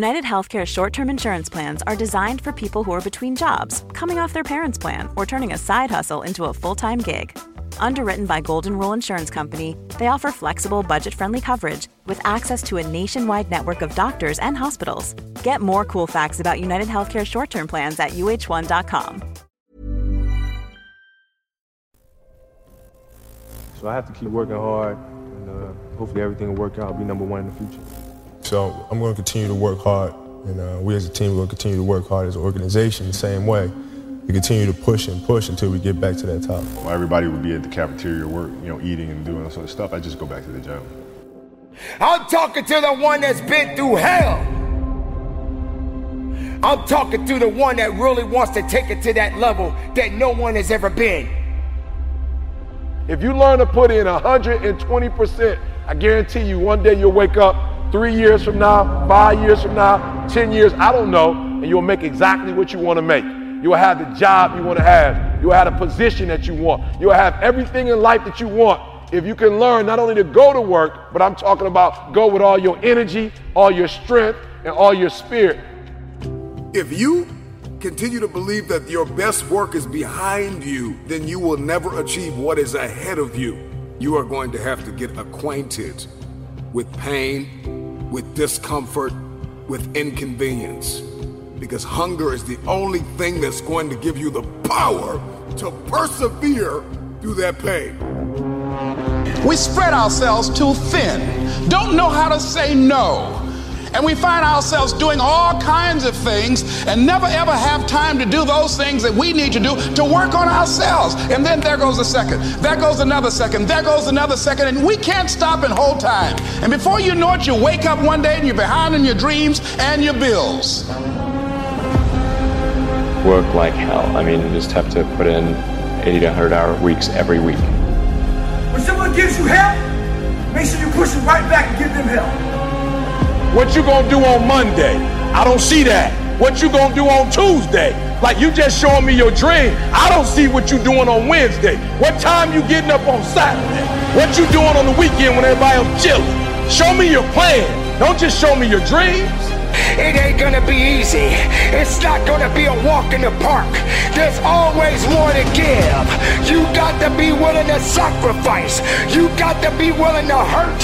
UnitedHealthcare short-term insurance plans are designed for people who are between jobs, coming off their parents' plan, or turning a side hustle into a full-time gig. Underwritten by Golden Rule Insurance Company, they offer flexible, budget-friendly coverage with access to a nationwide network of doctors and hospitals. Get more cool facts about UnitedHealthcare short-term plans at uh1.com. So I have to keep working hard, and hopefully everything will work out. I'll be number one in the future. So I'm going to continue to work hard, and we as a team are going to continue to work hard as an organization the same way. We continue to push until we get back to that top. Well, everybody would be at the cafeteria work, you know, eating and doing all sort of stuff. I just go back to the gym. I'm talking to the one that's been through hell. I'm talking to the one that really wants to take it to that level that no one has ever been. If you learn to put in 120%, I guarantee you one day you'll wake up 3 years from now, 5 years from now, 10 years, I don't know, and you'll make exactly what you want to make. You'll have the job you want to have. You'll have the position that you want. You'll have everything in life that you want. If you can learn not only to go to work, but I'm talking about go with all your energy, all your strength, and all your spirit. If you continue to believe that your best work is behind you, then you will never achieve what is ahead of you. You are going to have to get acquainted with pain, with discomfort, with inconvenience. Because hunger is the only thing that's going to give you the power to persevere through that pain. We spread ourselves too thin, don't know how to say no. And we find ourselves doing all kinds of things and never ever have time to do those things that we need to do to work on ourselves. And then there goes a second, there goes another second, there goes another second, and we can't stop and hold time. And before you know it, you wake up one day and you're behind on your dreams and your bills. Work like hell. I mean, you just have to put in 80 to 100-hour weeks every week. When someone gives you help, make sure you push it right back and give them help. What you gonna do on Monday? I don't see that. What you gonna do on Tuesday? Like you just showing me your dream. I don't see what you doing on Wednesday. What time you getting up on Saturday? What you doing on the weekend when everybody else chilling? Show me your plan. Don't just show me your dreams. It ain't gonna be easy. It's not gonna be a walk in the park. There's always more to give. You got to be willing to sacrifice. You got to be willing to hurt.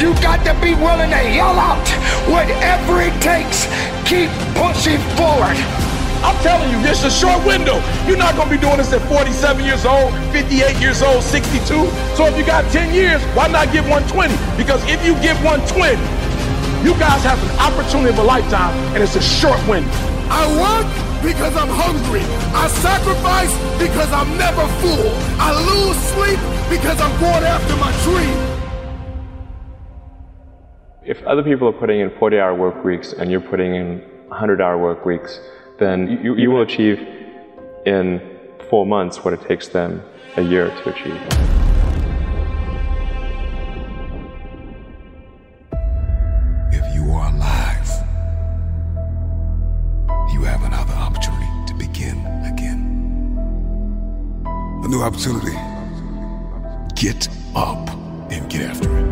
You got to be willing to yell out. Whatever it takes, keep pushing forward. I'm telling you, it's a short window. You're not gonna be doing this at 47 years old, 58 years old, 62. So if you got 10 years, why not give 120? Because if you give 120, you guys have an opportunity of a lifetime, and it's a short window. I work because I'm hungry. I sacrifice because I'm never full. I lose sleep because I'm going after my dream. If other people are putting in 40-hour work weeks and you're putting in 100-hour work weeks, then you will achieve in 4 months what it takes them a year to achieve. A new opportunity. Get up and get after it.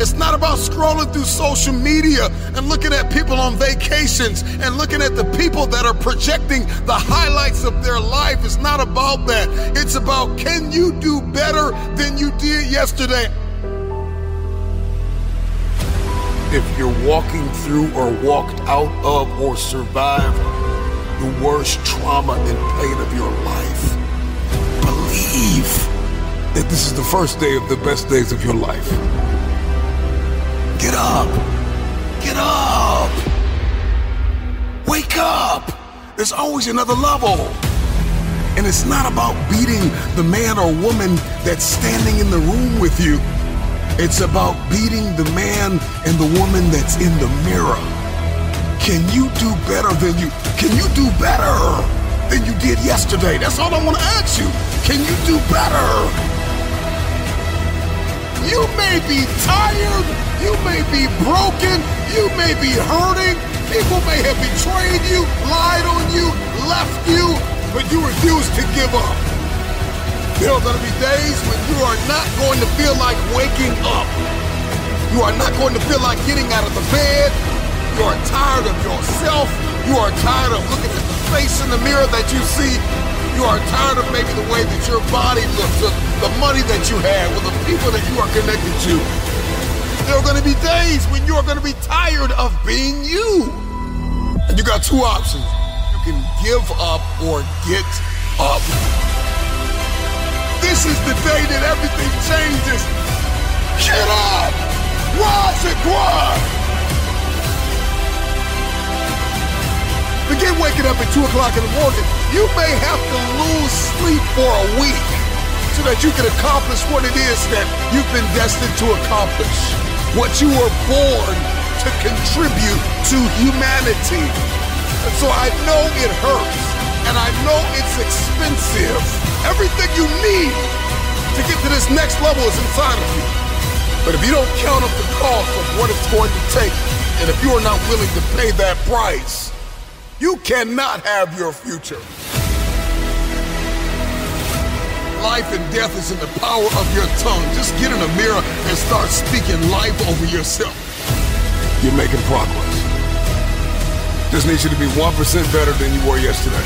It's not about scrolling through social media and looking at people on vacations and looking at the people that are projecting the highlights of of their life. It's not about that. It's about, can you do better than you did yesterday? If you're walking through or walked out of or survived the worst trauma and pain of your life, believe that this is the first day of the best days of your life. Get up. Get up. Wake up. There's always another level. And it's not about beating the man or woman that's standing in the room with you. It's about beating the man and the woman that's in the mirror. Can you do better than you? Can you do better than you did yesterday? That's all I want to ask you. Can you do better? You may be tired. You may be broken. You may be hurting. People may have betrayed you, lied on you, left you, but you refuse to give up. There are going to be days when you are not going to feel like waking up. You are not going to feel like getting out of the bed. You are tired of yourself. You are tired of looking at the face in the mirror that you see. You are tired of maybe the way that your body looks, or the money that you have, or the people that you are connected to. There are going to be days when you are going to be tired of being you. And you got two options. You can give up or get up. This is the day that everything changes. Get up! Rise and grind! Forget waking up at 2 o'clock in the morning. You may have to lose sleep for a week so that you can accomplish what it is that you've been destined to accomplish. What you were born to contribute to humanity. And so I know it hurts, and I know it's expensive. Everything you need to get to this next level is inside of you. But if you don't count up the cost of what it's going to take, and if you are not willing to pay that price, you cannot have your future. Life and death is in the power of your tongue. Just get in a mirror and start speaking life over yourself. You're making progress. Just needs you to be 1% better than you were yesterday.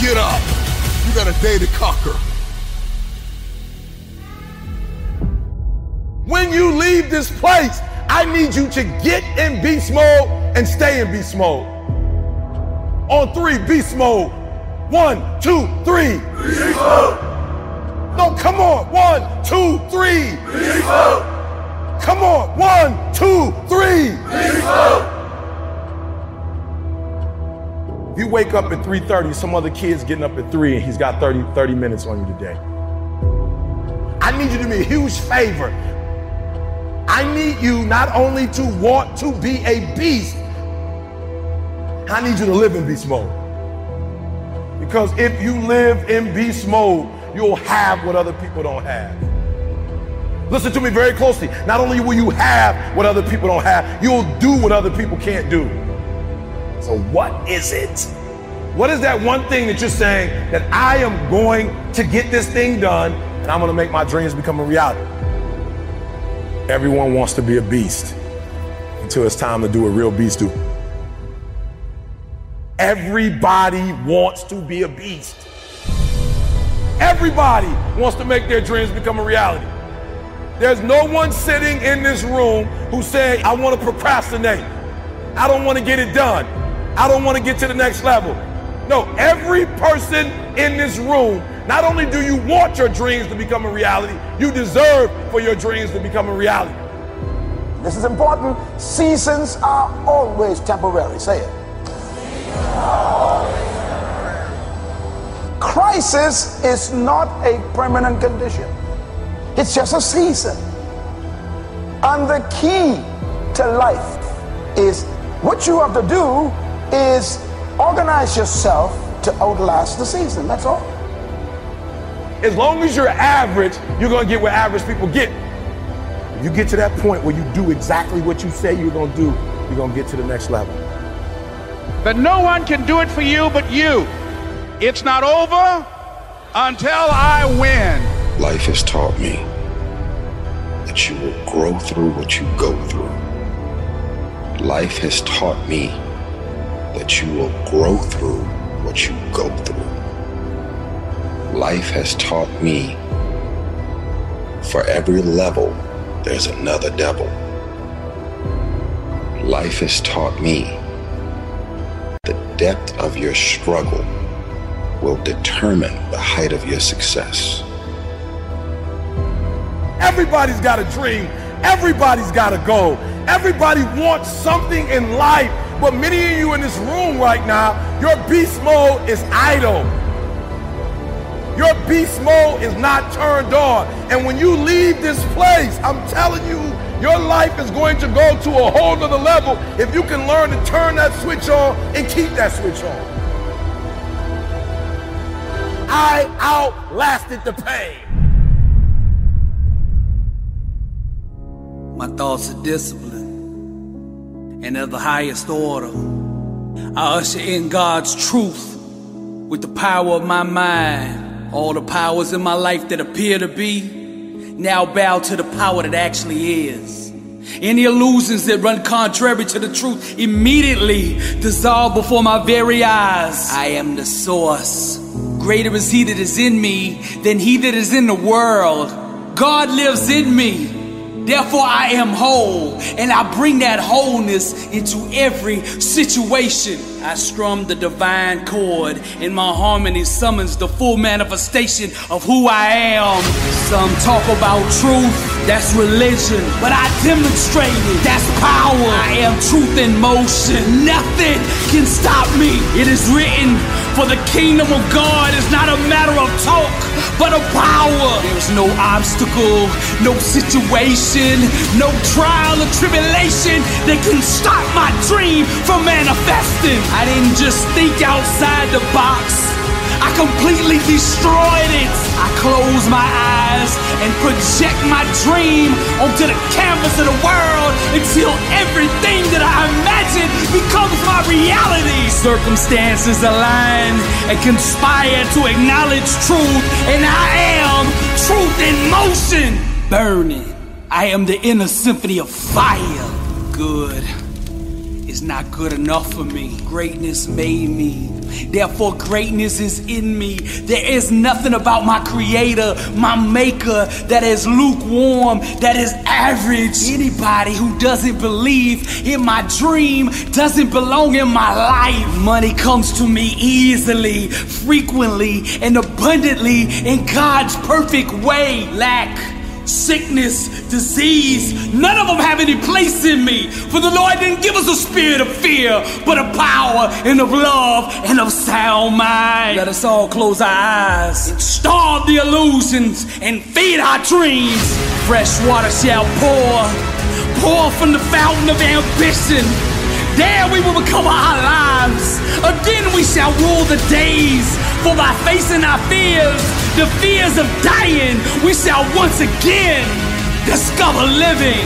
Get up. You got a day to conquer. When you leave this place, I need you to get in beast mode and stay in beast mode. On 3, beast mode. 1, 2, 3. Beast mode. No, come on. 1, 2, 3. Beast mode. Come on. 1, 2, 3. Beast mode. If you wake up at 3:30, some other kid's getting up at 3 and he's got 30 minutes on you today. I need you to be a huge favor. I need you not only to want to be a beast, I need you to live in beast mode. Because if you live in beast mode, you'll have what other people don't have. Listen to me very closely. Not only will you have what other people don't have, you'll do what other people can't do. So what is it? What is that one thing that you're saying that I am going to get this thing done and I'm going to make my dreams become a reality? Everyone wants to be a beast until it's time to do what real beasts do. Everybody wants to be a beast. Everybody wants to make their dreams become a reality. There's no one sitting in this room who said, I want to procrastinate. I don't want to get it done. I don't want to get to the next level. No, every person in this room, not only do you want your dreams to become a reality, you deserve for your dreams to become a reality. This is important. Seasons are always temporary. Say it. Crisis is not a permanent condition. It's just a season. And the key to life is what you have to do is organize yourself to outlast the season. That's all. As long as you're average, you're going to get what average people get. If you get to that point where you do exactly what you say you're going to do, you're going to get to the next level. But no one can do it for you but you. It's not over until I win. Life has taught me that you will grow through what you go through. Life has taught me that you will grow through what you go through. Life has taught me, for every level, there's another devil. Life has taught me, the depth of your struggle will determine the height of your success. Everybody's got a dream. Everybody's got a goal. Everybody wants something in life. But many of you in this room right now, your beast mode is idle. Your beast mode is not turned on. And when you leave this place, I'm telling you, your life is going to go to a whole nother level if you can learn to turn that switch on and keep that switch on. I outlasted the pain. My thoughts are disciplined and of the highest order. I usher in God's truth with the power of my mind. All the powers in my life that appear to be now bow to the power that actually is. Any illusions that run contrary to the truth immediately dissolve before my very eyes. I am the source. Greater is he that is in me than he that is in the world. God lives in me. Therefore, I am whole, and I bring that wholeness into every situation. I strum the divine chord, and my harmony summons the full manifestation of who I am. Some talk about truth, that's religion, but I demonstrate it, that's power. I am truth in motion, nothing can stop me. It is written, for the kingdom of God is not a matter of talk, but of power. There's no obstacle, no situation, no trial or tribulation that can stop my dream from manifesting. I didn't just think outside the box. I completely destroyed it. I close my eyes and project my dream onto the canvas of the world until everything that I imagine becomes my reality. Circumstances align and conspire to acknowledge truth, and I am truth in motion. Burning. I am the inner symphony of fire. Good. It's not good enough for me. Greatness made me. Therefore, greatness is in me. There is nothing about my creator, my maker, that is lukewarm, that is average. Anybody who doesn't believe in my dream doesn't belong in my life. Money comes to me easily, frequently, and abundantly in God's perfect way. Lack, sickness, disease, none of them have any place in me. For the Lord didn't give us a spirit of fear, but of power and of love and of sound mind. Let us all close our eyes and starve the illusions and feed our dreams. Fresh water shall pour from the fountain of ambition. There we will become our lives. Again we shall rule the days. For by facing our fears, the fears of dying, we shall once again discover living.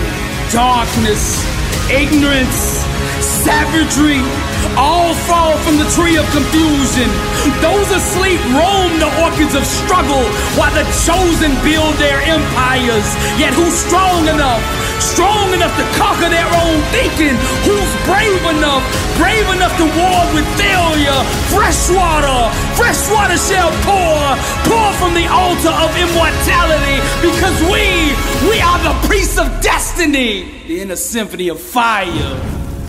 Darkness, ignorance, savagery, all fall from the tree of confusion. Those asleep roam the orchids of struggle, while the chosen build their empires. Yet who's strong enough? Strong enough to conquer their own thinking. Who's brave enough? Brave enough to war with failure. Fresh water shall pour. Pour from the altar of immortality. Because we are the priests of destiny. The inner symphony of fire.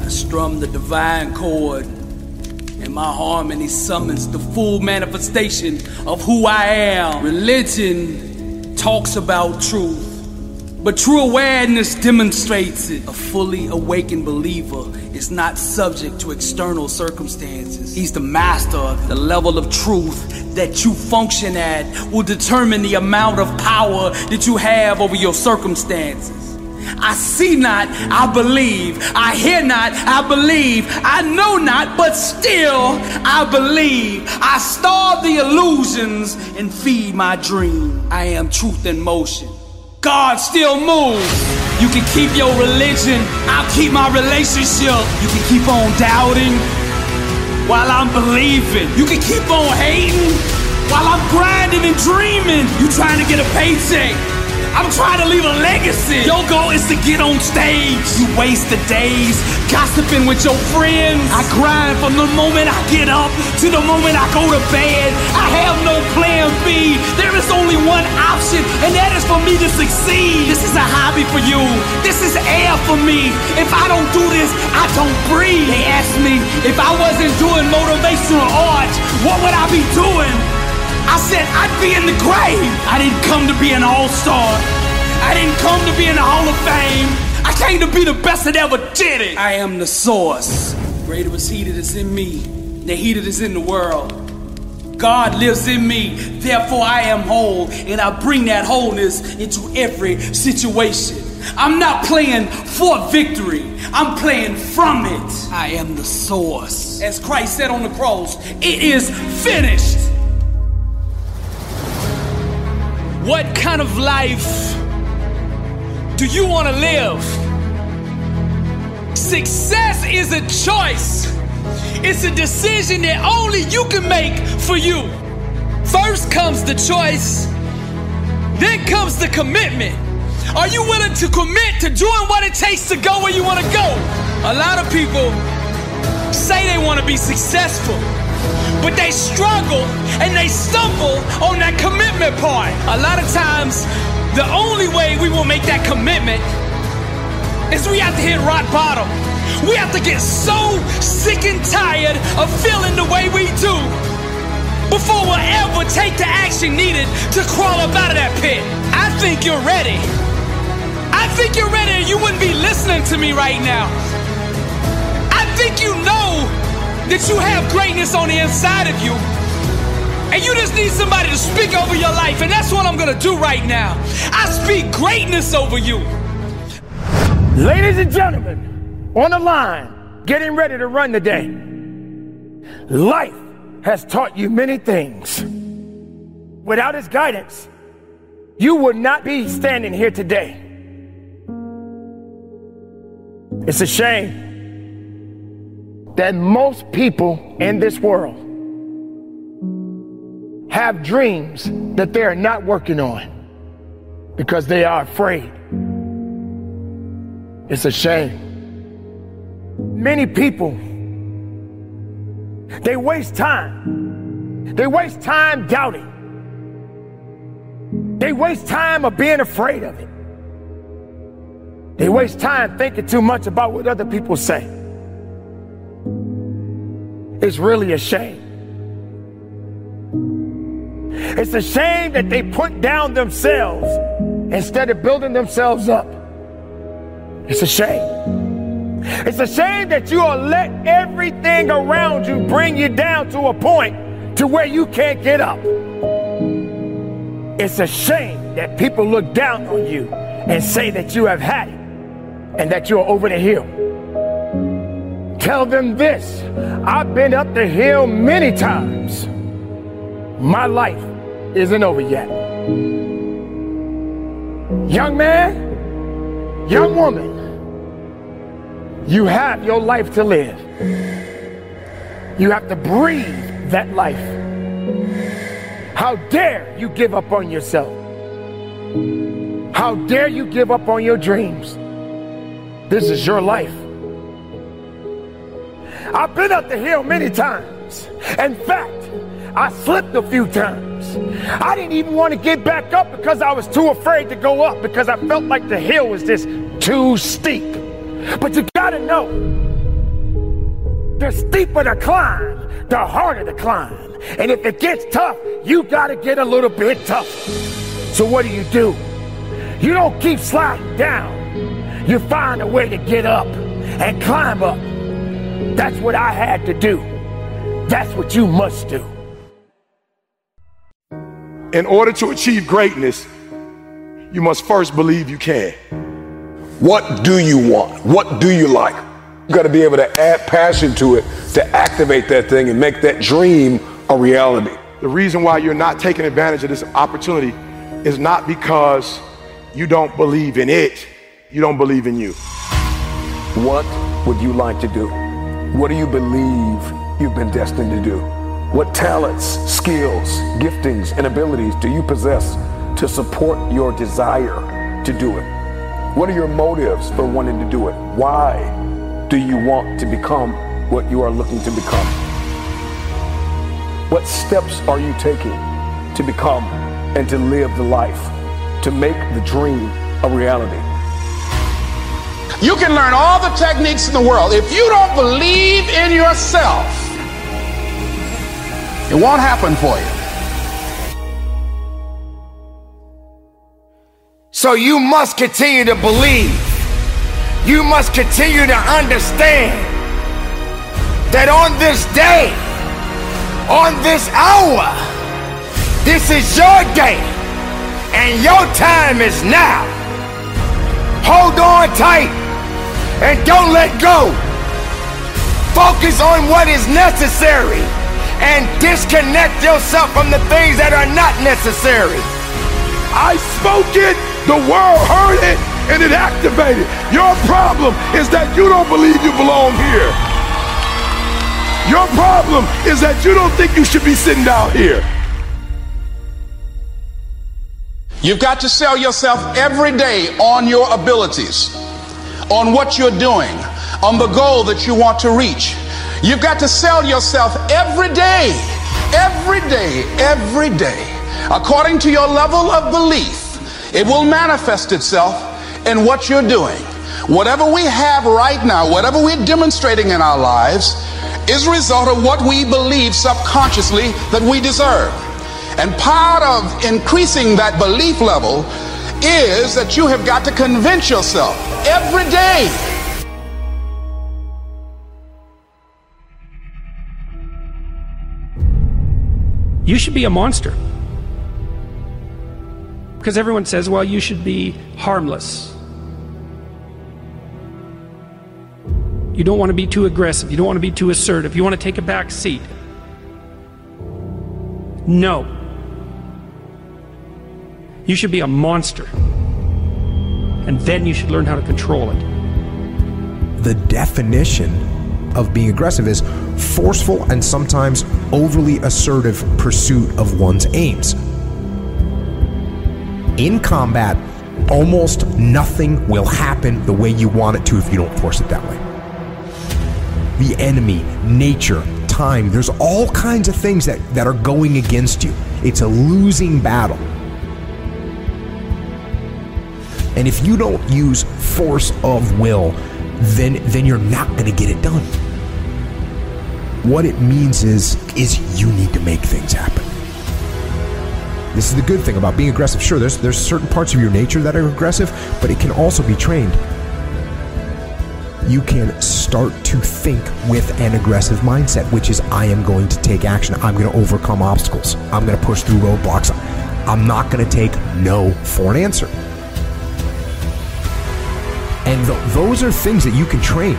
I strum the divine chord. And my harmony summons the full manifestation of who I am. Religion talks about truth. But true awareness demonstrates it. A fully awakened believer is not subject to external circumstances. He's the master of it. The level of truth that you function at will determine the amount of power that you have over your circumstances. I see not, I believe. I hear not, I believe. I know not, but still I believe. I starve the illusions and feed my dream. I am truth in motion. God still moves. You can keep your religion, I'll keep my relationship. You can keep on doubting while I'm believing. You can keep on hating while I'm grinding and dreaming. You trying to get a paycheck, I'm trying to leave a legacy. Your goal is to get on stage. You waste the days gossiping with your friends. I grind from the moment I get up to the moment I go to bed. I have no plan B. There is only one option, and that is for me to succeed. This is a hobby for you. This is air for me. If I don't do this, I don't breathe. They asked me if I wasn't doing motivational arts, what would I be doing? I said I'd be in the grave. I didn't come to be an all-star. I didn't come to be in the Hall of Fame. I came to be the best that ever did it. I am the source. Greater is he that is in me than he that is in the world. God lives in me, therefore I am whole, and I bring that wholeness into every situation. I'm not playing for victory. I'm playing from it. I am the source. As Christ said on the cross, it is finished. What kind of life do you want to live? Success is a choice. It's a decision that only you can make for you. First comes the choice, then comes the commitment. Are you willing to commit to doing what it takes to go where you want to go? A lot of people say they want to be successful, but they struggle and they stumble on that commitment part. A lot of times, the only way we will make that commitment is we have to hit rock bottom. We have to get so sick and tired of feeling the way we do before we'll ever take the action needed to crawl up out of that pit. I think you're ready. I think you're ready, and you wouldn't be listening to me right now. I think you know that you have greatness on the inside of you, and you just need somebody to speak over your life, and that's what I'm gonna do right now. I speak greatness over you. Ladies and gentlemen, on the line, getting ready to run today. Life has taught you many things. Without its guidance, you would not be standing here today. It's a shame that most people in this world have dreams that they are not working on because they are afraid. It's a shame. Many people, they waste time doubting. They waste time of being afraid of it. They waste time thinking too much about what other people say. It's really a shame. It's a shame that they put down themselves instead of building themselves up. It's a shame. It's a shame that you will let everything around you bring you down to a point to where you can't get up. It's a shame that people look down on you and say that you have had it and that you're over the hill. Tell them this, I've been up the hill many times. My life isn't over yet. Young man, young woman, you have your life to live. You have to breathe that life. How dare you give up on yourself? How dare you give up on your dreams? This is your life. I've been up the hill many times. In fact, I slipped a few times. I didn't even want to get back up because I was too afraid to go up because I felt like the hill was just too steep. But you gotta know, the steeper the climb, the harder the climb. And if it gets tough, you gotta get a little bit tough. So what do? You don't keep sliding down. You find a way to get up and climb up. That's what I had to do. That's what you must do. In order to achieve greatness, you must first believe you can. What do you want? What do you like? You got to be able to add passion to it to activate that thing and make that dream a reality. The reason why you're not taking advantage of this opportunity is not because you don't believe in it. You don't believe in you. What would you like to do? What do you believe you've been destined to do? What talents, skills, giftings, and abilities do you possess to support your desire? to do it? What are your motives for wanting to do it? Why do you want to become what you are looking to become? What steps are you taking to become and to live the life, to make the dream a reality? You can learn all the techniques in the world. If you don't believe in yourself, it won't happen for you. So you must continue to believe. You must continue to understand that on this day, on this hour, this is your day and your time is now. Hold on tight and don't let go. Focus on what is necessary and disconnect yourself from the things that are not necessary. I spoke it. The world heard it and it activated. Your problem is that you don't believe you belong here. Your problem is that you don't think you should be sitting down here. You've got to sell yourself every day on your abilities, on what you're doing, on the goal that you want to reach. You've got to sell yourself every day, every day, every day, according to your level of belief. It will manifest itself in what you're doing. Whatever we have right now, whatever we're demonstrating in our lives is a result of what we believe subconsciously that we deserve. And part of increasing that belief level is that you have got to convince yourself every day. You should be a monster. Because everyone says, well, you should be harmless. You don't want to be too aggressive. You don't want to be too assertive. You want to take a back seat. No. You should be a monster. And then you should learn how to control it. The definition of being aggressive is forceful and sometimes overly assertive pursuit of one's aims. In combat, almost nothing will happen the way you want it to if you don't force it that way. The enemy, nature, time, there's all kinds of things that are going against you. It's a losing battle. And if you don't use force of will, then you're not going to get it done. What it means is you need to make things happen. This is the good thing about being aggressive. Sure, there's certain parts of your nature that are aggressive, but it can also be trained. You can start to think with an aggressive mindset, which is I am going to take action. I'm going to overcome obstacles. I'm going to push through roadblocks. I'm not going to take no for an answer. And those are things that you can train.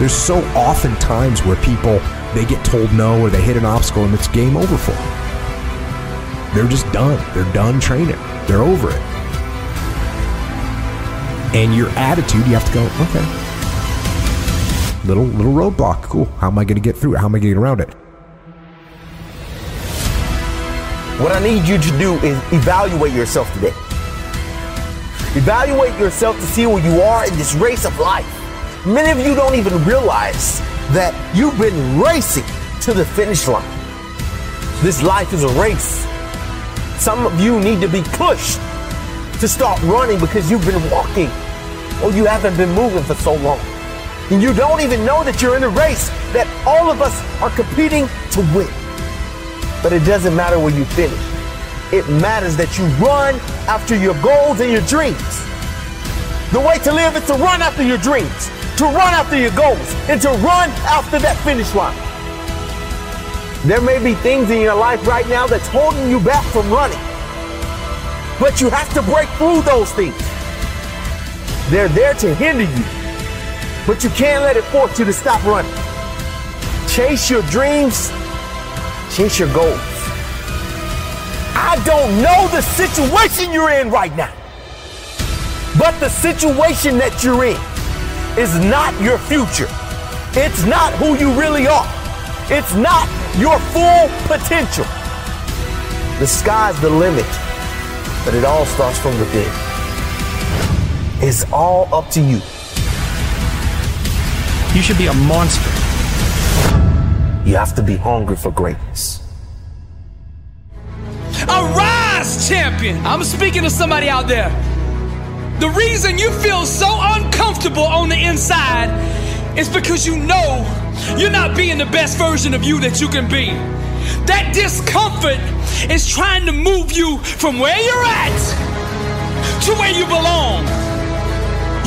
There's so often times where people, they get told no or they hit an obstacle and it's game over for them. They're just done. They're done training. They're over it. And your attitude, you have to go, okay. Little roadblock, cool. How am I going to get through it? How am I going to get around it? What I need you to do is evaluate yourself today. Evaluate yourself to see where you are in this race of life. Many of you don't even realize that you've been racing to the finish line. This life is a race. Some of you need to be pushed to start running because you've been walking or you haven't been moving for so long. And you don't even know that you're in a race, that all of us are competing to win. But it doesn't matter where you finish. It matters that you run after your goals and your dreams. The way to live is to run after your dreams, to run after your goals, and to run after that finish line. There may be things in your life right now that's holding you back from running, but you have to break through those things. They're there to hinder you, but you can't let it force you to stop running. Chase your dreams, chase your goals. I don't know the situation you're in right now, but the situation that you're in is not your future. It's not who you really are. It's not your full potential. The sky's the limit. but it all starts from within. It's all up to you. You should be a monster. You have to be hungry for greatness. Arise, champion! I'm speaking to somebody out there. The reason you feel so uncomfortable on the inside is because you know you're not being the best version of you that you can be. That discomfort is trying to move you from where you're at to where you belong.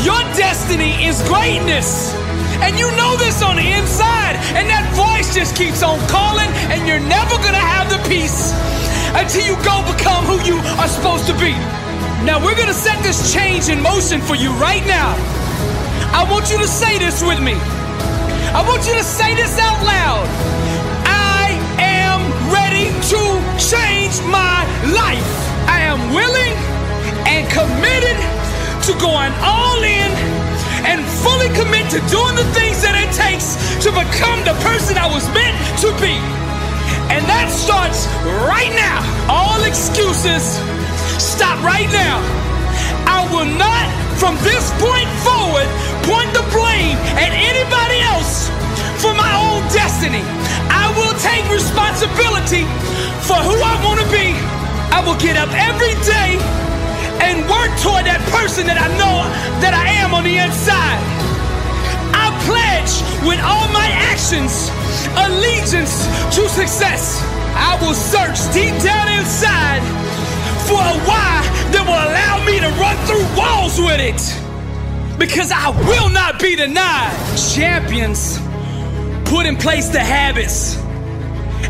Your destiny is greatness. And you know this on the inside, and that voice just keeps on calling, and you're never gonna have the peace until you go become who you are supposed to be. Now we're gonna set this change in motion for you right now. I want you to say this with me. I want you to say this out loud. I am ready to change my life. I am willing and committed to going all in and fully commit to doing the things that it takes to become the person I was meant to be. And that starts right now. All excuses, stop right now. I will not, from this point forward, point the blame at anybody else for my own destiny. I will take responsibility for who I want to be. I will get up every day and work toward that person that I know that I am on the inside. I pledge with all my actions allegiance to success. I will search deep down inside for a why that will allow me to run through walls with it, because I will not be denied. Champions put in place the habits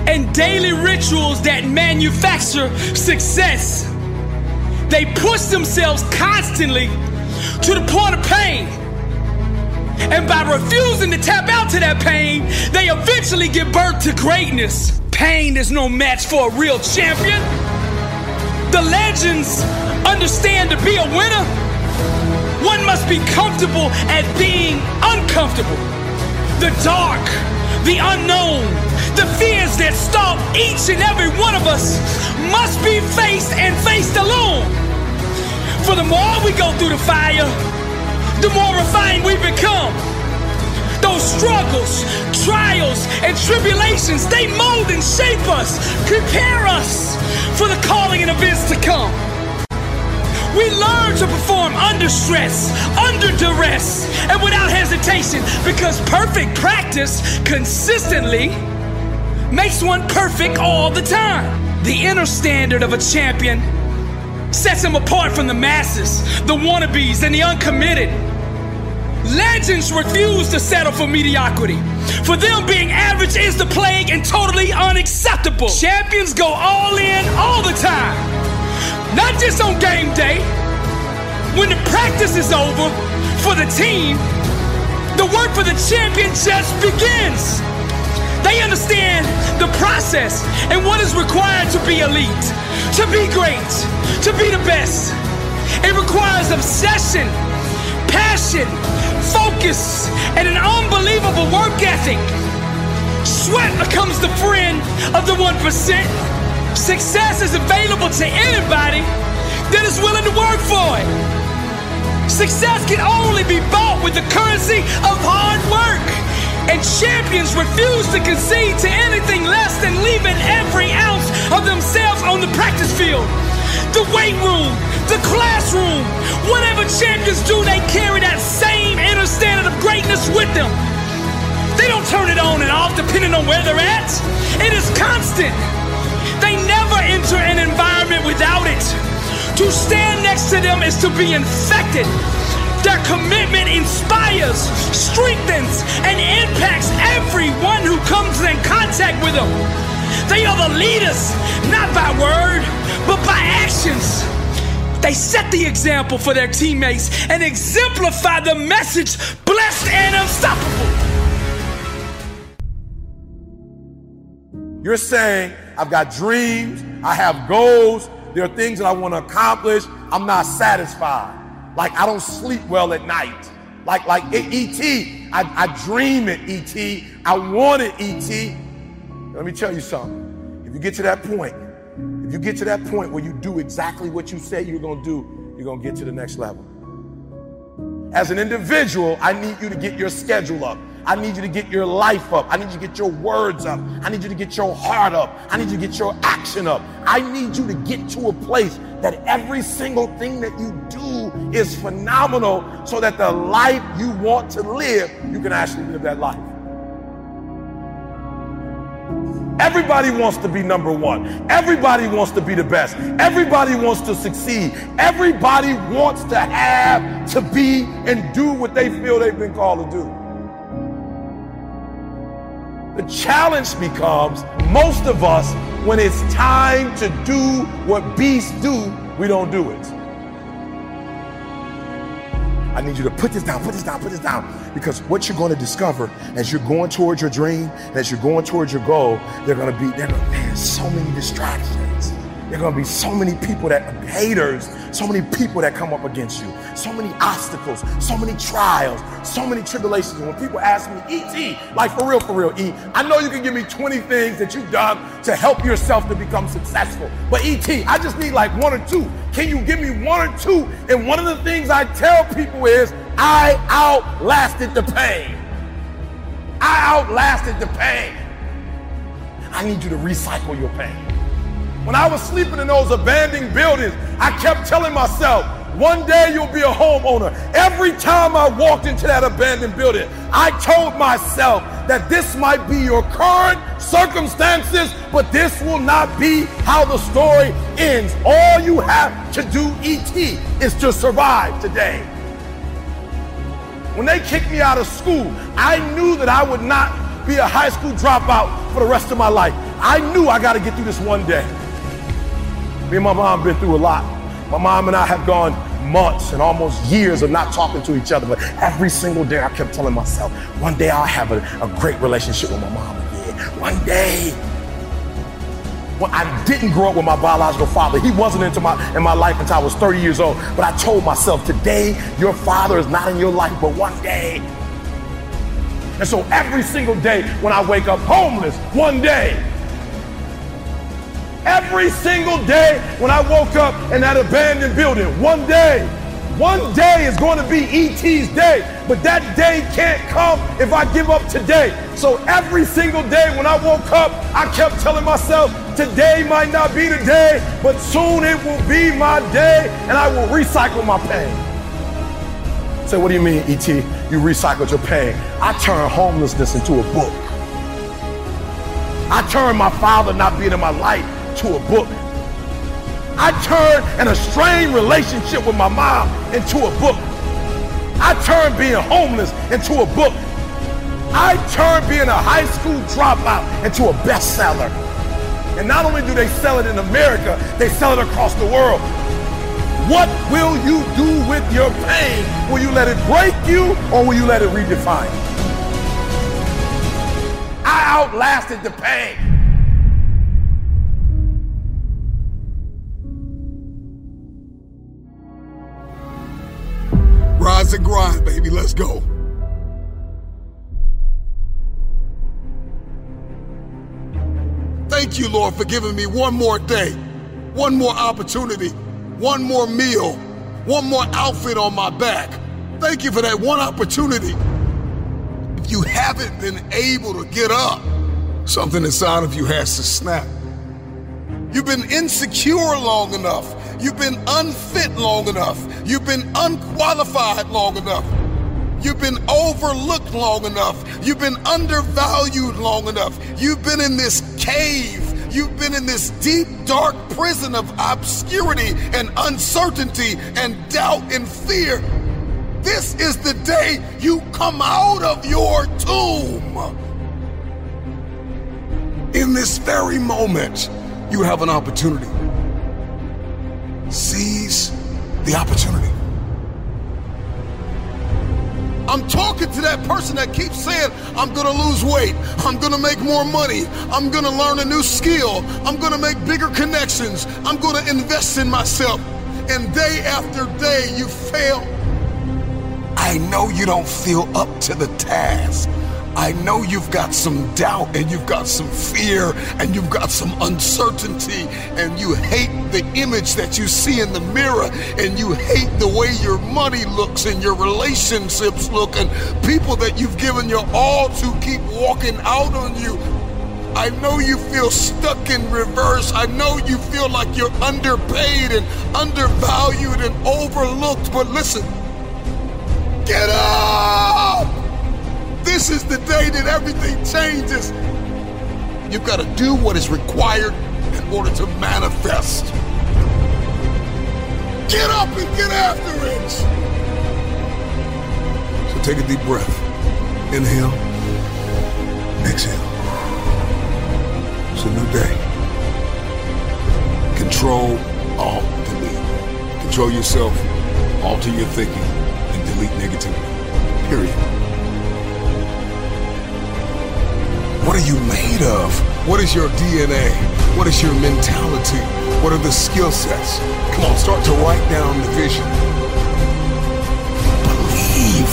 and daily rituals that manufacture success. They push themselves constantly to the point of pain. And by refusing to tap out to that pain, they eventually give birth to greatness. Pain is no match for a real champion. The legends understand to be a winner, one must be comfortable at being uncomfortable. The dark, the unknown, the fears that stalk each and every one of us must be faced and faced alone. For the more we go through the fire, the more refined we become. Those struggles, trials, and tribulations, they mold and shape us, prepare us for the calling and events to come. We learn to perform under stress, under duress, and without hesitation, because perfect practice consistently makes one perfect all the time. The inner standard of a champion sets him apart from the masses, the wannabes, and the uncommitted. Legends refuse to settle for mediocrity. For them, being average is the plague and totally unacceptable. Champions go all in all the time. Not just on game day. When the practice is over for the team, the work for the champion just begins. They understand the process and what is required to be elite, to be great, to be the best. It requires obsession, passion, focus, and an unbelievable work ethic. Sweat becomes the friend of the 1%. Success is available to anybody that is willing to work for it. Success can only be bought with the currency of hard work. And champions refuse to concede to anything less than leaving every ounce of themselves on the practice field, the weight room, the classroom. Whatever champions do, they carry that same inner standard of greatness with them. They don't turn it on and off depending on where they're at. It is constant. They never enter an environment without it. To stand next to them is to be infected. Their commitment inspires, strengthens, and impacts everyone who comes in contact with them. They are the leaders, not by word, but by actions. They set the example for their teammates and exemplify the message, blessed and unstoppable. You're saying, I've got dreams, I have goals, there are things that I want to accomplish, I'm not satisfied. Like, I don't sleep well at night. Like E.T. I dream it, E.T. I want it, E.T. Let me tell you something. If you get to that point, if If you get to that point where you do exactly what you say you're going to do, you're going to get to the next level. As an individual, I need you to get your schedule up. I need you to get your life up. I need you to get your words up. I need you to get your heart up. I need you to get your action up. I need you to get to a place that every single thing that you do is phenomenal so that the life you want to live, you can actually live that life. Everybody wants to be number one. Everybody wants to be the best. Everybody wants to succeed. Everybody wants to have, to be, and do what they feel they've been called to do. The challenge becomes, most of us, when it's time to do what beasts do, we don't do it. I need you to put this down, because what you're going to discover as you're going towards your dream, and as you're going towards your goal, there are so many distractions. There are going to be so many people that are haters, so many people that come up against you, so many obstacles, so many trials, so many tribulations. When people ask me, E.T., like for real, E., I know you can give me 20 things that you've done to help yourself to become successful, but E.T., I just need like one or two. Can you give me one or two? And one of the things I tell people is, I outlasted the pain. I need you to recycle your pain. When I was sleeping in those abandoned buildings, I kept telling myself, one day you'll be a homeowner. Every time I walked into that abandoned building, I told myself that this might be your current circumstances, but this will not be how the story ends. All you have to do, E.T., is to survive today. When they kicked me out of school, I knew that I would not be a high school dropout for the rest of my life. I knew I got to get through this one day. Me and my mom been through a lot. My mom and I have gone months and almost years of not talking to each other, but every single day I kept telling myself, one day I'll have a great relationship with my mom again. One day. Well, I didn't grow up with my biological father. He wasn't into my life until I was 30 years old, but I told myself, today your father is not in your life, but one day. And so every single day when I wake up homeless, one day. Every single day when I woke up in that abandoned building, one day is going to be E.T.'s day, but that day can't come if I give up today. So every single day when I woke up, I kept telling myself, today might not be the day, but soon it will be my day, and I will recycle my pain. So what do you mean, E.T., you recycled your pain? I turned homelessness into a book. I turned my father not being in my life to a book. I turned an estranged relationship with my mom into a book. I turned being homeless into a book. I turned being a high school dropout into a bestseller. And not only do they sell it in America, they sell it across the world. What will you do with your pain? Will you let it break you, or will you let it redefine you? I outlasted the pain. Rise and grind, baby. Let's go. Thank you, Lord, for giving me one more day, one more opportunity, one more meal, one more outfit on my back. Thank you for that one opportunity. You haven't been able to get up. Something inside of you has to snap. You've been insecure long enough. You've been unfit long enough. You've been unqualified long enough. You've been overlooked long enough. You've been undervalued long enough. You've been in this cave. You've been in this deep, dark prison of obscurity and uncertainty and doubt and fear. This is the day you come out of your tomb. In this very moment, you have an opportunity. Seize the opportunity. I'm talking to that person that keeps saying, I'm gonna lose weight, I'm gonna make more money, I'm gonna learn a new skill, I'm gonna make bigger connections, I'm gonna invest in myself. And day after day, you fail. I know you don't feel up to the task. I know you've got some doubt and you've got some fear and you've got some uncertainty and you hate the image that you see in the mirror and you hate the way your money looks and your relationships look and people that you've given your all to keep walking out on you. I know you feel stuck in reverse. I know you feel like you're underpaid and undervalued and overlooked, but listen, get up! This is the day that everything changes. You've got to do what is required in order to manifest. Get up and get after it. So take a deep breath. Inhale. Exhale. It's a new day. Control, alt, delete. Control yourself, alter your thinking, and delete negativity. Period. What are you made of? What is your DNA? What is your mentality? What are the skill sets? Come on, start to write down the vision. Believe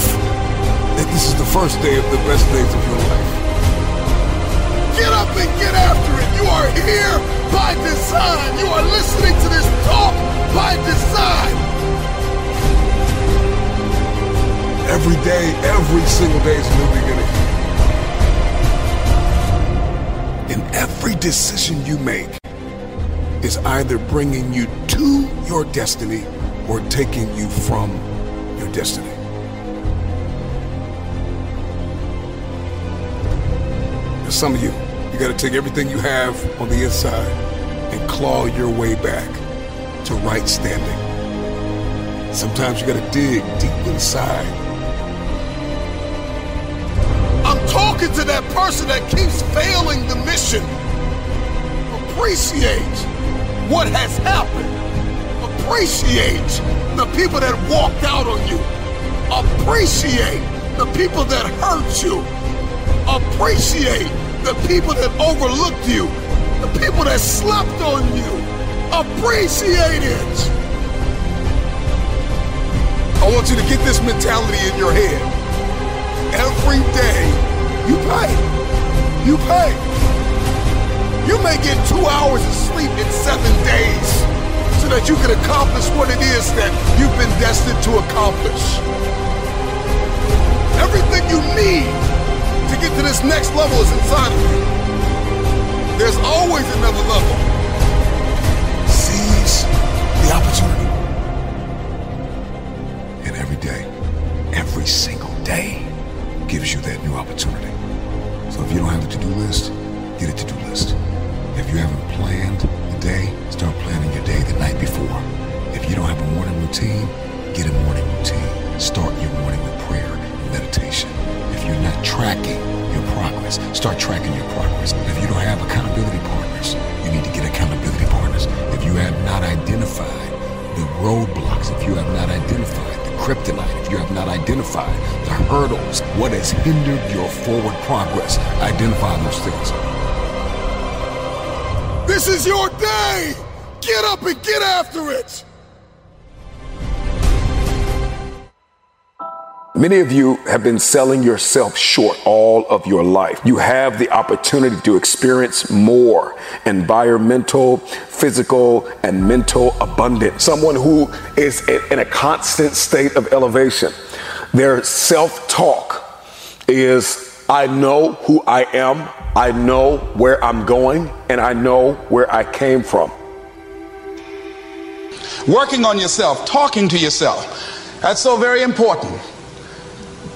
that this is the first day of the best days of your life. Get up and get after it. You are here by design. You are listening to this talk by design. Every day, every single day is a new beginning. And every decision you make is either bringing you to your destiny or taking you from your destiny. Now, some of you got to take everything you have on the inside and claw your way back to right standing. Sometimes you got to dig deep inside. Talking to that person that keeps failing the mission. Appreciate what has happened. Appreciate the people that walked out on you. Appreciate the people that hurt you. Appreciate the people that overlooked you. The people that slept on you. Appreciate it. I want you to get this mentality in your head. Every day, You pay. You may get 2 hours of sleep in 7 days so that you can accomplish what it is that you've been destined to accomplish. Everything you need to get to this next level is inside of you. There's always another level. Seize the opportunity. And every day, every single day, gives you that new opportunity. So if you don't have a to-do list, get a to-do list. If you haven't planned the day, start planning your day the night before. If you don't have a morning routine, get a morning routine. Start your morning with prayer and meditation. If you're not tracking your progress, start tracking your progress. If you don't have accountability partners, you need to get accountability partners. If you have not identified the roadblocks, if you have not identified the kryptonite, if you have not identified the hurdles, what has hindered your forward progress, identify those things. This is your day. Get up and get after it. Many of you have been selling yourself short all of your life. You have the opportunity to experience more environmental, physical, and mental abundance. Someone who is in a constant state of elevation. Their self-talk is, I know who I am, I know where I'm going, and I know where I came from. Working on yourself, talking to yourself, that's so very important.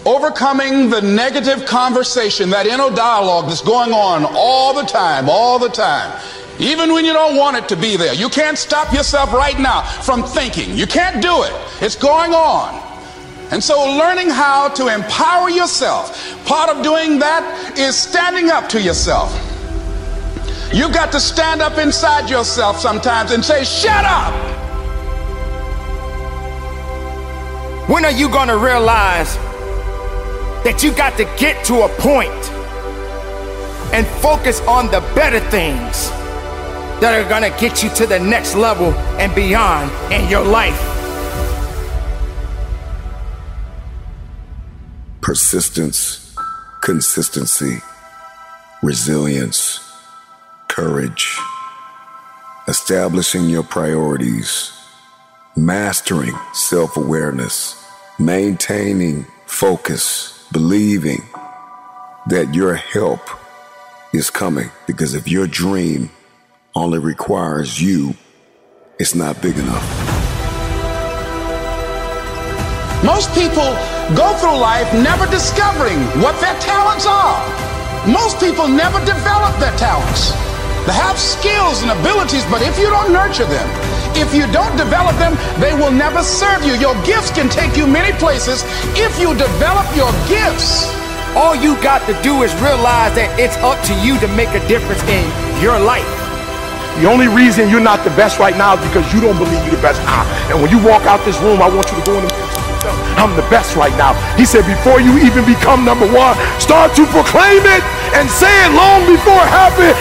Overcoming the negative conversation, that inner dialogue that's going on all the time, even when you don't want it to be there. You can't stop yourself right now from thinking. You can't do it. It's going on. And so learning how to empower yourself, part of doing that is standing up to yourself. You've got to stand up inside yourself sometimes and say, shut up! When are you going to realize that you got to get to a point and focus on the better things that are gonna get you to the next level and beyond in your life? Persistence consistency, resilience, courage, establishing your priorities, mastering self-awareness, maintaining focus, believing that your help is coming. Because if your dream only requires you, it's not big enough. Most people go through life never discovering what their talents are. Most people never develop their talents. They have skills and abilities, but if you don't nurture them, if you don't develop them, they will never serve you. Your gifts can take you many places if you develop your gifts. All you got to do is realize that it's up to you to make a difference in your life. The only reason you're not the best right now is because you don't believe you're the best. And when you walk out this room, I want you to go in and say, I'm the best right now. He said, before you even become number one, start to proclaim it and say it long before it happens.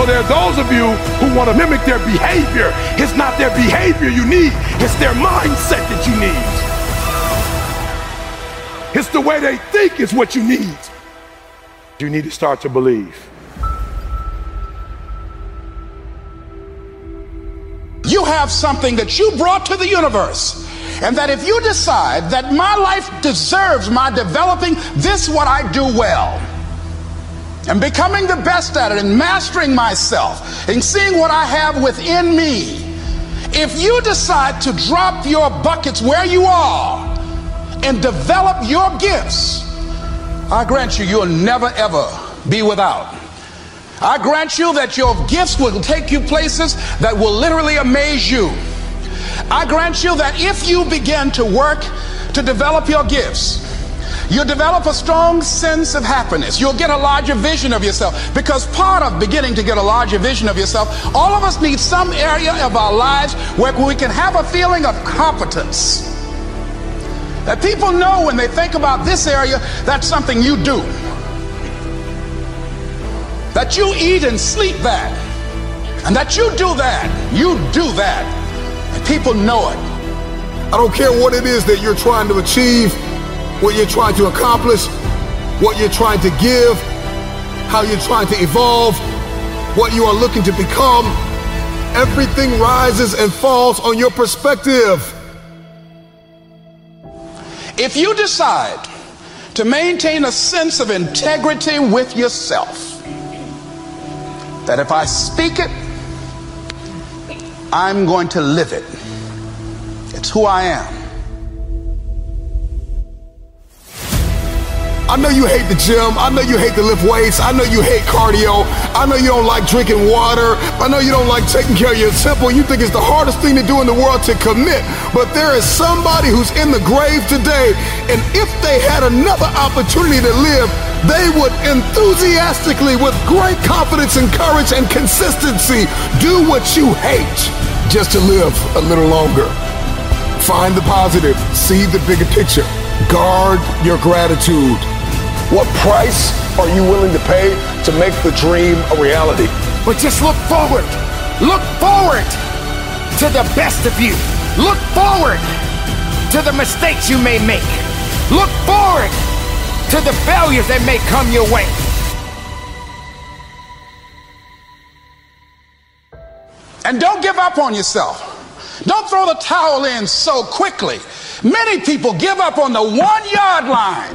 So there are those of you who want to mimic their behavior. It's not their behavior you need. It's their mindset that you need. It's the way they think is what you need. You need to start to believe. You have something that you brought to the universe. And that if you decide that my life deserves my developing this, what I do well, and becoming the best at it, and mastering myself, and seeing what I have within me. If you decide to drop your buckets where you are and develop your gifts, I grant you, you'll never ever be without. I grant you that your gifts will take you places that will literally amaze you. I grant you that if you begin to work to develop your gifts, you'll develop a strong sense of happiness. You'll get a larger vision of yourself, because part of beginning to get a larger vision of yourself, all of us need some area of our lives where we can have a feeling of competence. That people know when they think about this area, that's something you do. That you eat and sleep that. And that you do that. You do that. And people know it. I don't care what it is that you're trying to achieve, what you're trying to accomplish, what you're trying to give, how you're trying to evolve, what you are looking to become. Everything rises and falls on your perspective. If you decide to maintain a sense of integrity with yourself, that if I speak it, I'm going to live it. It's who I am. I know you hate the gym, I know you hate to lift weights, I know you hate cardio, I know you don't like drinking water, I know you don't like taking care of your temple, you think it's the hardest thing to do in the world to commit, but there is somebody who's in the grave today, and if they had another opportunity to live, they would enthusiastically, with great confidence and courage and consistency, do what you hate just to live a little longer. Find the positive, see the bigger picture, guard your gratitude. What price are you willing to pay to make the dream a reality? But just look forward. Look forward to the best of you. Look forward to the mistakes you may make. Look forward to the failures that may come your way. And don't give up on yourself. Don't throw the towel in so quickly. Many people give up on the 1 yard line.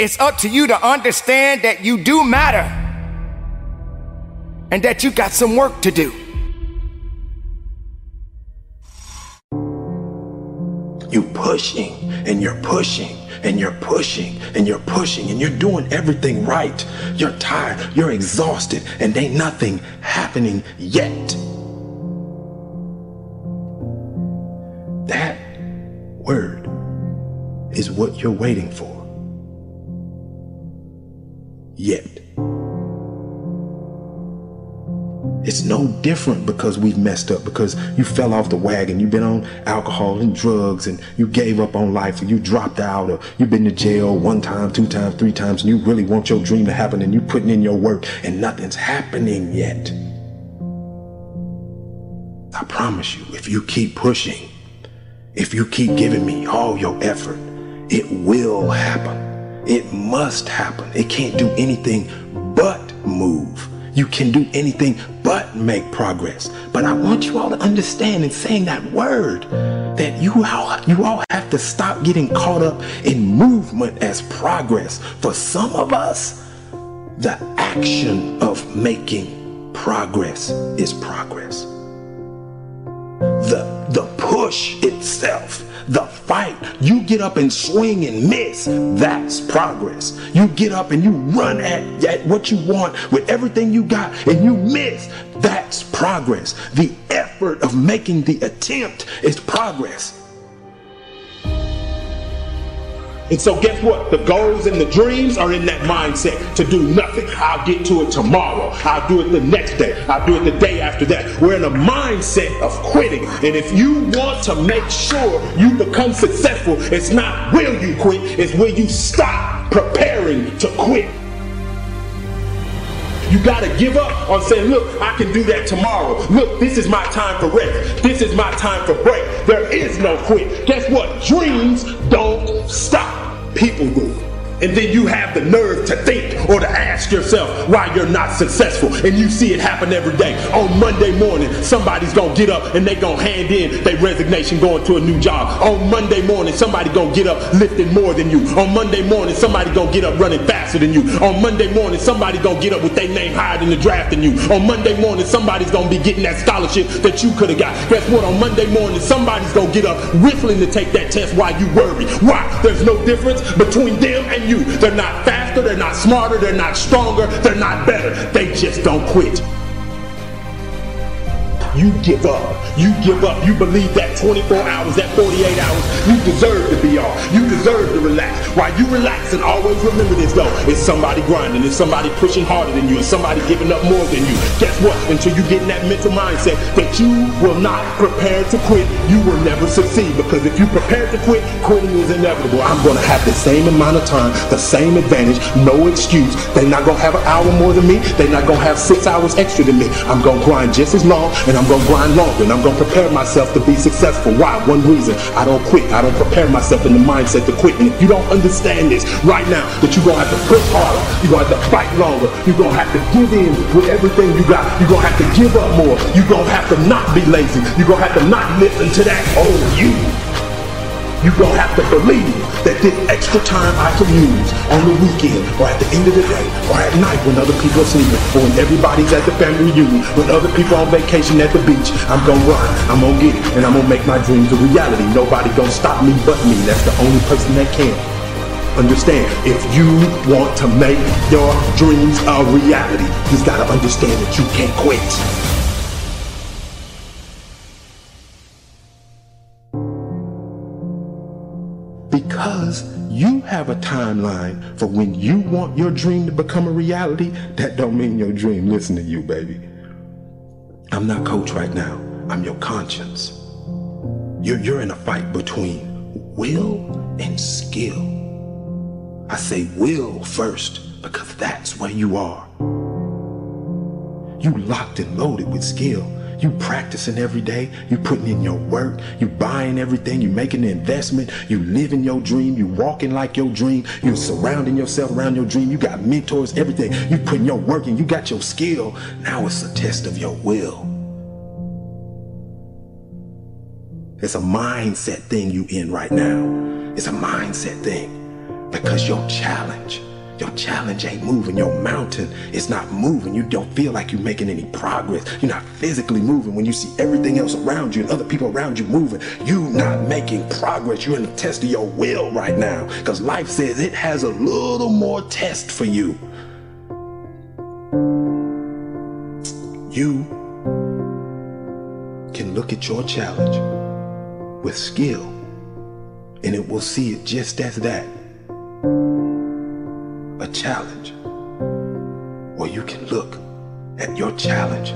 It's up to you to understand that you do matter and that you got some work to do. You pushing and you're pushing and you're pushing and you're pushing and you're doing everything right. You're tired, you're exhausted, and ain't nothing happening yet. That word is what you're waiting for. Yet. It's no different because we've messed up, because you fell off the wagon, you've been on alcohol and drugs, and you gave up on life, or you dropped out, or you've been to jail 1 time, 2 times, 3 times, and you really want your dream to happen, and you're putting in your work, and nothing's happening yet. I promise you, if you keep pushing, If you keep giving me all your effort, it will happen. It must happen. It can't do anything but move. You can do anything but make progress. But I want you all to understand in saying that word that you all have to stop getting caught up in movement as progress. For some of us, the action of making progress is progress. The push itself, the fight, you get up and swing and miss, that's progress. You get up and you run at what you want with everything you got and you miss, that's progress. The effort of making the attempt is progress. And so guess what? The goals and the dreams are in that mindset to do nothing. I'll get to it tomorrow. I'll do it the next day. I'll do it the day after that. We're in a mindset of quitting. And if you want to make sure you become successful, it's not will you quit, it's will you stop preparing to quit. You gotta give up on saying, look, I can do that tomorrow. Look, this is my time for rest. This is my time for break. There is no quit. Guess what? Dreams don't stop. People do. And then you have the nerve to think or to ask yourself why you're not successful. And you see it happen every day. On Monday morning, somebody's going to get up and they're going to hand in their resignation going to a new job. On Monday morning, somebody's going to get up lifting more than you. On Monday morning, somebody's going to get up running faster than you. On Monday morning, somebody's going to get up with their name higher in the draft than you. On Monday morning, somebody's going to be getting that scholarship that you could have got. Guess what? On Monday morning, somebody's going to get up riffling to take that test while you worry. Why? There's no difference between them and you. They're not faster, they're not smarter, they're not stronger, they're not better. They just don't quit. You give up. You give up. You believe that 24 hours, that 48 hours, you deserve to be off. You deserve to relax. While you relax, and always remember this though, it's somebody grinding, it's somebody pushing harder than you, it's somebody giving up more than you. Guess what? Until you get in that mental mindset that you will not prepare to quit, you will never succeed. Because if you prepare to quit, quitting is inevitable. I'm going to have the same amount of time, the same advantage, no excuse. They're not going to have an hour more than me. They're not going to have 6 hours extra than me. I'm going to grind just as long, and I'm going to grind longer, and I'm going to prepare myself to be successful. Why? One reason. I don't quit. I don't prepare myself in the mindset to quit. And if you don't understand this right now, that you're going to have to push harder, you're going to have to fight longer, you're going to have to give in with everything you got, you're going to have to give up more, you're going to have to not be lazy, you're going to have to not listen to that old you. You're going to have to believe that this extra time I can use on the weekend or at the end of the day or at night when other people are sleeping or when everybody's at the family reunion, when other people are on vacation at the beach, I'm going to run, I'm going to get it, and I'm going to make my dreams a reality. Nobody going to stop me but me. That's the only person that can. Understand, if you want to make your dreams a reality, you just got to understand that you can't quit. Because you have a timeline for when you want your dream to become a reality, that don't mean your dream. Listen to you, baby. I'm not coach right now. I'm your conscience. You're in a fight between will and skill. I say will first because that's where you are. You locked and loaded with skill. You practicing every day, you putting in your work, you buying everything, you making the investment, you living your dream, you walking like your dream, you surrounding yourself around your dream, you got mentors, everything. You putting your work in, you got your skill. Now it's a test of your will. It's a mindset thing you in right now. It's a mindset thing because your challenge ain't moving. Your mountain is not moving. You don't feel like you're making any progress. You're not physically moving when you see everything else around you and other people around you moving. You're not making progress. You're in the test of your will right now because life says it has a little more test for you. You can look at your challenge with skill and it will see it just as that. A challenge, or you can look at your challenge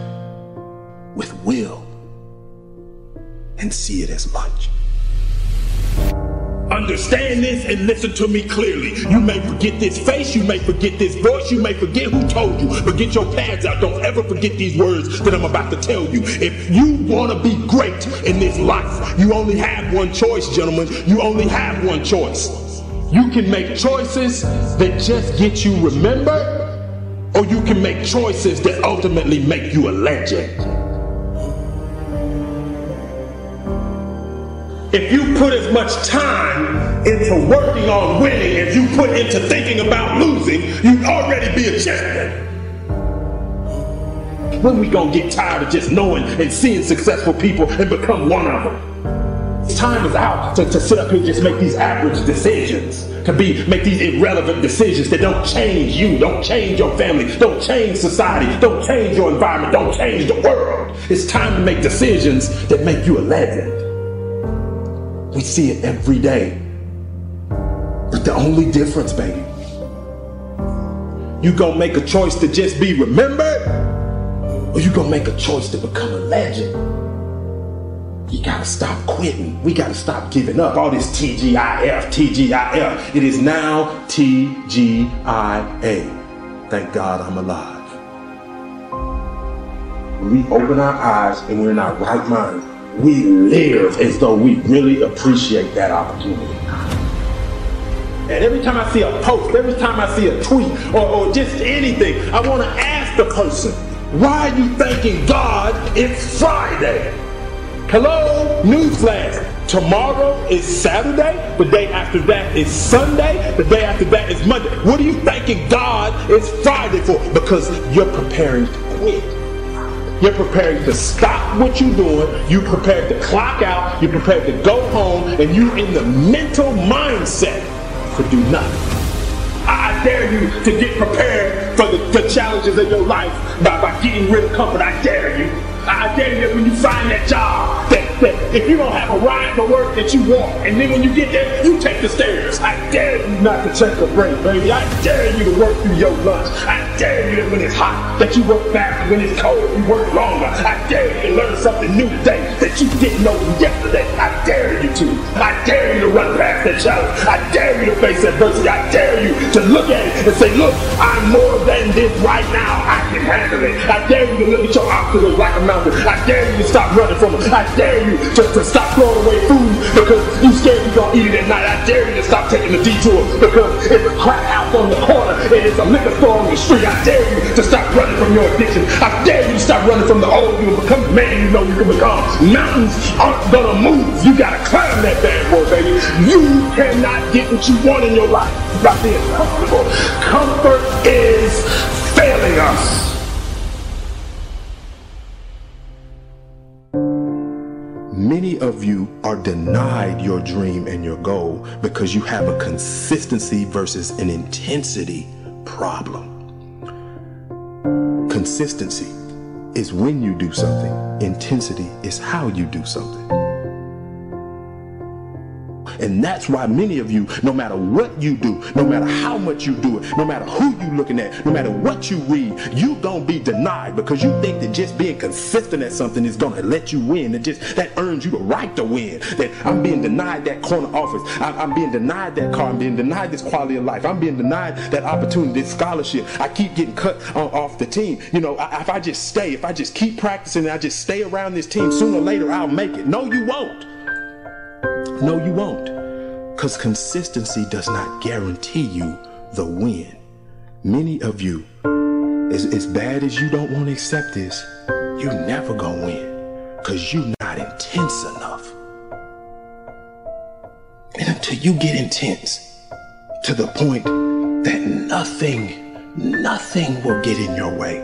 with will and see it as much. Understand this and listen to me clearly. You may forget this face, you may forget this voice, you may forget who told you, but get your pads out. Don't ever forget these words that I'm about to tell you. If you want to be great in this life, you only have one choice, gentlemen. You only have one choice. You can make choices that just get you remembered, or you can make choices that ultimately make you a legend. If you put as much time into working on winning as you put into thinking about losing, you'd already be a champion. When we gonna get tired of just knowing and seeing successful people and become one of them? Time is out to sit up here and just make these average decisions, make these irrelevant decisions that don't change you, don't change your family, don't change society, don't change your environment, don't change the world. It's time to make decisions that make you a legend. We see it every day. But the only difference, baby, you gonna make a choice to just be remembered, or you gonna make a choice to become a legend. You gotta stop quitting. We gotta stop giving up. All this TGIF, TGIF. It is now TGIA. Thank God I'm alive. When we open our eyes and we're in our right mind, we live as though we really appreciate that opportunity. And every time I see a post, every time I see a tweet, or just anything, I want to ask the person, why are you thanking God it's Friday? Hello, newsflash. Tomorrow is Saturday, the day after that is Sunday, the day after that is Monday. What are you thanking God it's Friday for? Because you're preparing to quit. You're prepared to stop what you're doing, you're prepared to clock out, you're prepared to go home, and you're in the mental mindset to do nothing. I dare you to get prepared for the challenges of your life by getting rid of comfort. I dare you. I dare you that when you find that job, that if you don't have a ride to work that you want, and then when you get there, you take the stairs. I dare you not to check the brake, baby. I dare you to work through your lunch. I dare you that when it's hot, that you work faster. When it's cold, you work longer. I dare you to learn something new today that you didn't know yesterday. I dare you to. I dare you to run past that challenge. I dare you to face adversity. I dare you to look at it and say, look, I'm more than this right now. I can handle it. I dare you to look at your obstacles like a mountain. I dare you to stop running from it. I dare you to stop throwing away food because you scared you're gonna eat it at night. I dare you to stop taking the detour because it's a crack house on the corner and it's a liquor store on the street. I dare you to stop running from your addiction. I dare you to stop running from the old you and become the man you know you can become. Mountains aren't gonna move. You gotta climb that bad boy, baby. You cannot get what you want in your life by being comfortable. Comfort is failing us. Many of you are denied your dream and your goal because you have a consistency versus an intensity problem. Consistency is when you do something. Intensity is how you do something. And that's why many of you, no matter what you do, no matter how much you do it, no matter who you looking at, no matter what you read, you gonna be denied because you think that just being consistent at something is gonna let you win. That earns you the right to win. That I'm being denied that corner office. I'm being denied that car. I'm being denied this quality of life. I'm being denied that opportunity, this scholarship. I keep getting cut off the team. You know, if I just keep practicing, and I just stay around this team, sooner or later I'll make it. No, you won't. No, you won't, because consistency does not guarantee you the win. Many of you, as bad as you don't want to accept this, you never gonna win, because you're not intense enough. And until you get intense to the point that nothing will get in your way,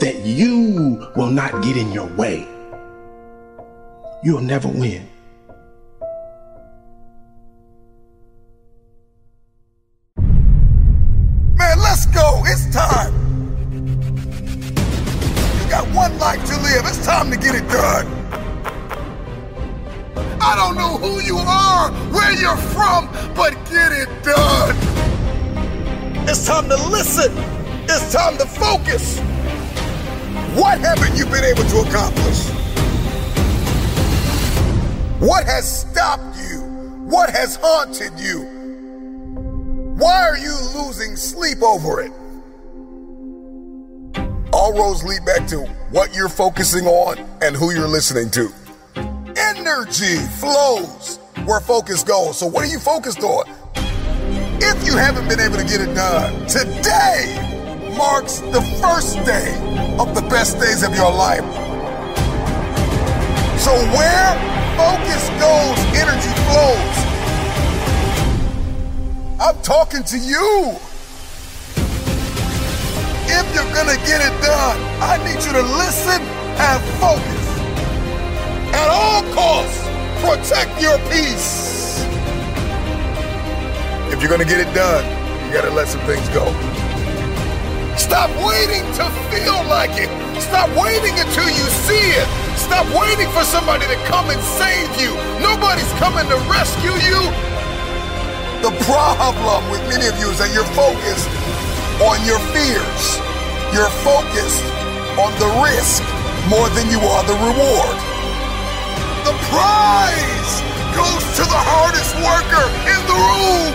that you will not get in your way, you'll never win. It's time. You got one life to live. It's time to get it done. I don't know who you are, where you're from, but get it done. It's time to listen. It's time to focus. What haven't you been able to accomplish? What has stopped you? What has haunted you? Why are you losing sleep over it? All roads lead back to what you're focusing on and who you're listening to. Energy flows where focus goes. So what are you focused on? If you haven't been able to get it done, today marks the first day of the best days of your life. So where focus goes, energy flows. I'm talking to you. If you're gonna get it done, I need you to listen and focus. At all costs, protect your peace. If you're gonna get it done, you gotta let some things go. Stop waiting to feel like it. Stop waiting until you see it. Stop waiting for somebody to come and save you. Nobody's coming to rescue you. The problem with many of you is that you're focused on your fears. You're focused on the risk more than you are the reward. The prize goes to the hardest worker in the room.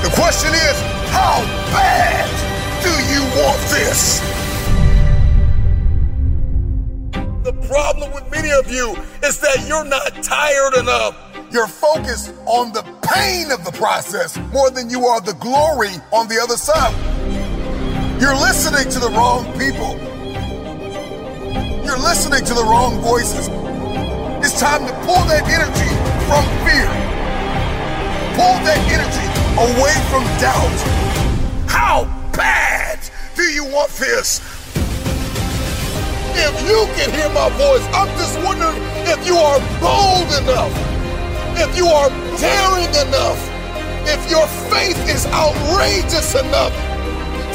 The question is, how bad do you want this? The problem with many of you is that you're not tired enough. You're focused on the pain of the process more than you are the glory on the other side. You're listening to the wrong people. You're listening to the wrong voices. It's time to pull that energy from fear. Pull that energy away from doubt. How bad do you want this? If you can hear my voice, I'm just wondering if you are bold enough. If you are daring enough, if your faith is outrageous enough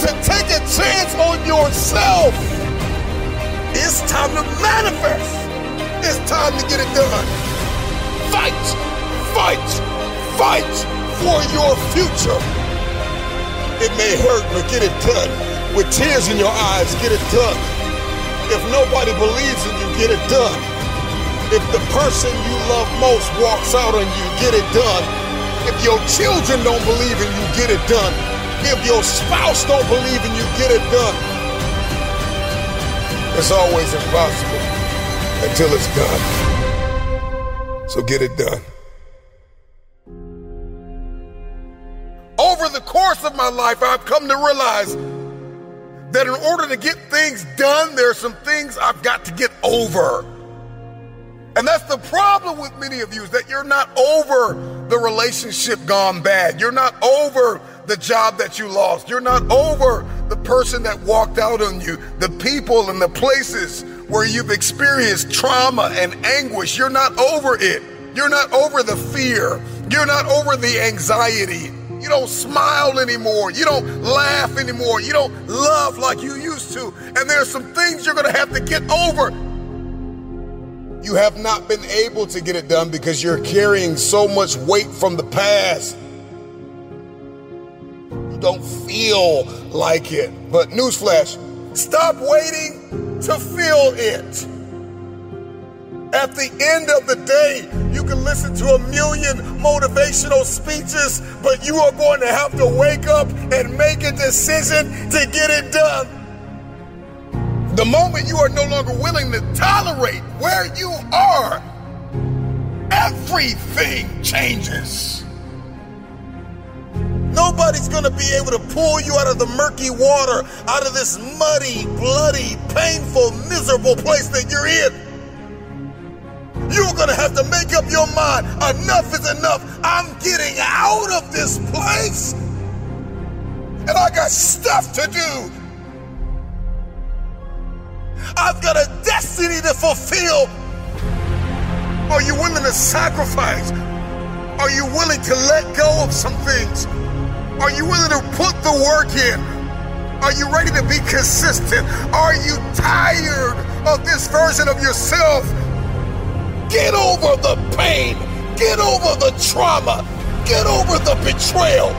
to take a chance on yourself, it's time to manifest. It's time to get it done. Fight, fight, fight for your future. It may hurt, but get it done. With tears in your eyes, get it done. If nobody believes in you, get it done. If the person you love most walks out on you, get it done. If your children don't believe in you, get it done. If your spouse don't believe in you, get it done. It's always impossible until it's done. So get it done. Over the course of my life, I've come to realize that in order to get things done, there are some things I've got to get over. And that's the problem with many of you, is that you're not over the relationship gone bad. You're not over the job that you lost. You're not over the person that walked out on you, the people and the places where you've experienced trauma and anguish. You're not over it. You're not over the fear. You're not over the anxiety. You don't smile anymore. You don't laugh anymore. You don't love like you used to. And there's some things you're going to have to get over. You have not been able to get it done because you're carrying so much weight from the past. You don't feel like it. But newsflash, stop waiting to feel it. At the end of the day, you can listen to a million motivational speeches, but you are going to have to wake up and make a decision to get it done. The moment you are no longer willing to tolerate where you are, everything changes. Nobody's going to be able to pull you out of the murky water, out of this muddy, bloody, painful, miserable place that you're in. You're going to have to make up your mind, enough is enough. I'm getting out of this place, and I got stuff to do. I've got a destiny to fulfill. Are you willing to sacrifice? Are you willing to let go of some things? Are you willing to put the work in? Are you ready to be consistent? Are you tired of this version of yourself? Get over the pain. Get over the trauma. Get over the betrayal.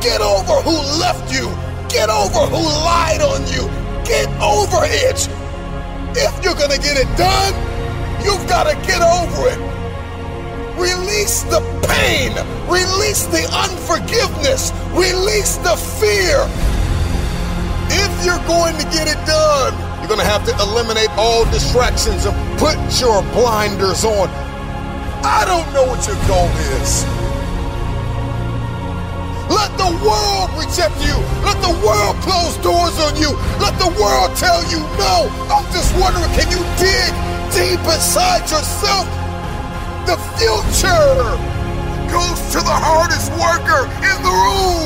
Get over who left you. Get over who lied on you. Get over it. If you're going to get it done, you've got to get over it. Release the pain. Release the unforgiveness. Release the fear. If you're going to get it done, you're going to have to eliminate all distractions and put your blinders on. I don't know what your goal is. Let the world reject you. Let the world close doors on you. Let the world tell you no. I'm just wondering, can you dig deep inside yourself? The future goes to the hardest worker in the room.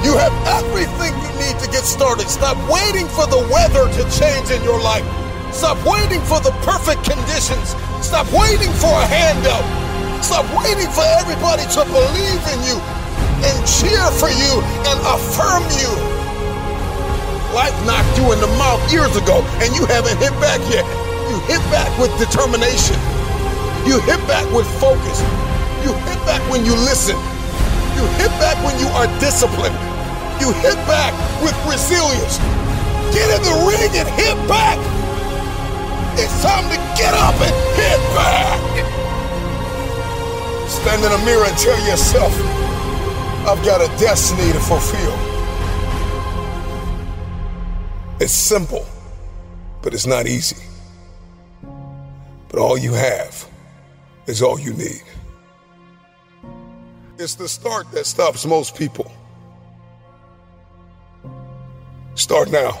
You have everything you need to get started. Stop waiting for the weather to change in your life. Stop waiting for the perfect conditions. Stop waiting for a handout. Stop waiting for everybody to believe in you and cheer for you and affirm you. Life knocked you in the mouth years ago and you haven't hit back yet. You hit back with determination. You hit back with focus. You hit back when you listen. You hit back when you are disciplined. You hit back with resilience. Get in the ring and hit back. It's time to get up and hit back. Stand in a mirror and tell yourself, I've got a destiny to fulfill. It's simple, but it's not easy. But all you have is all you need. It's the start that stops most people. Start now.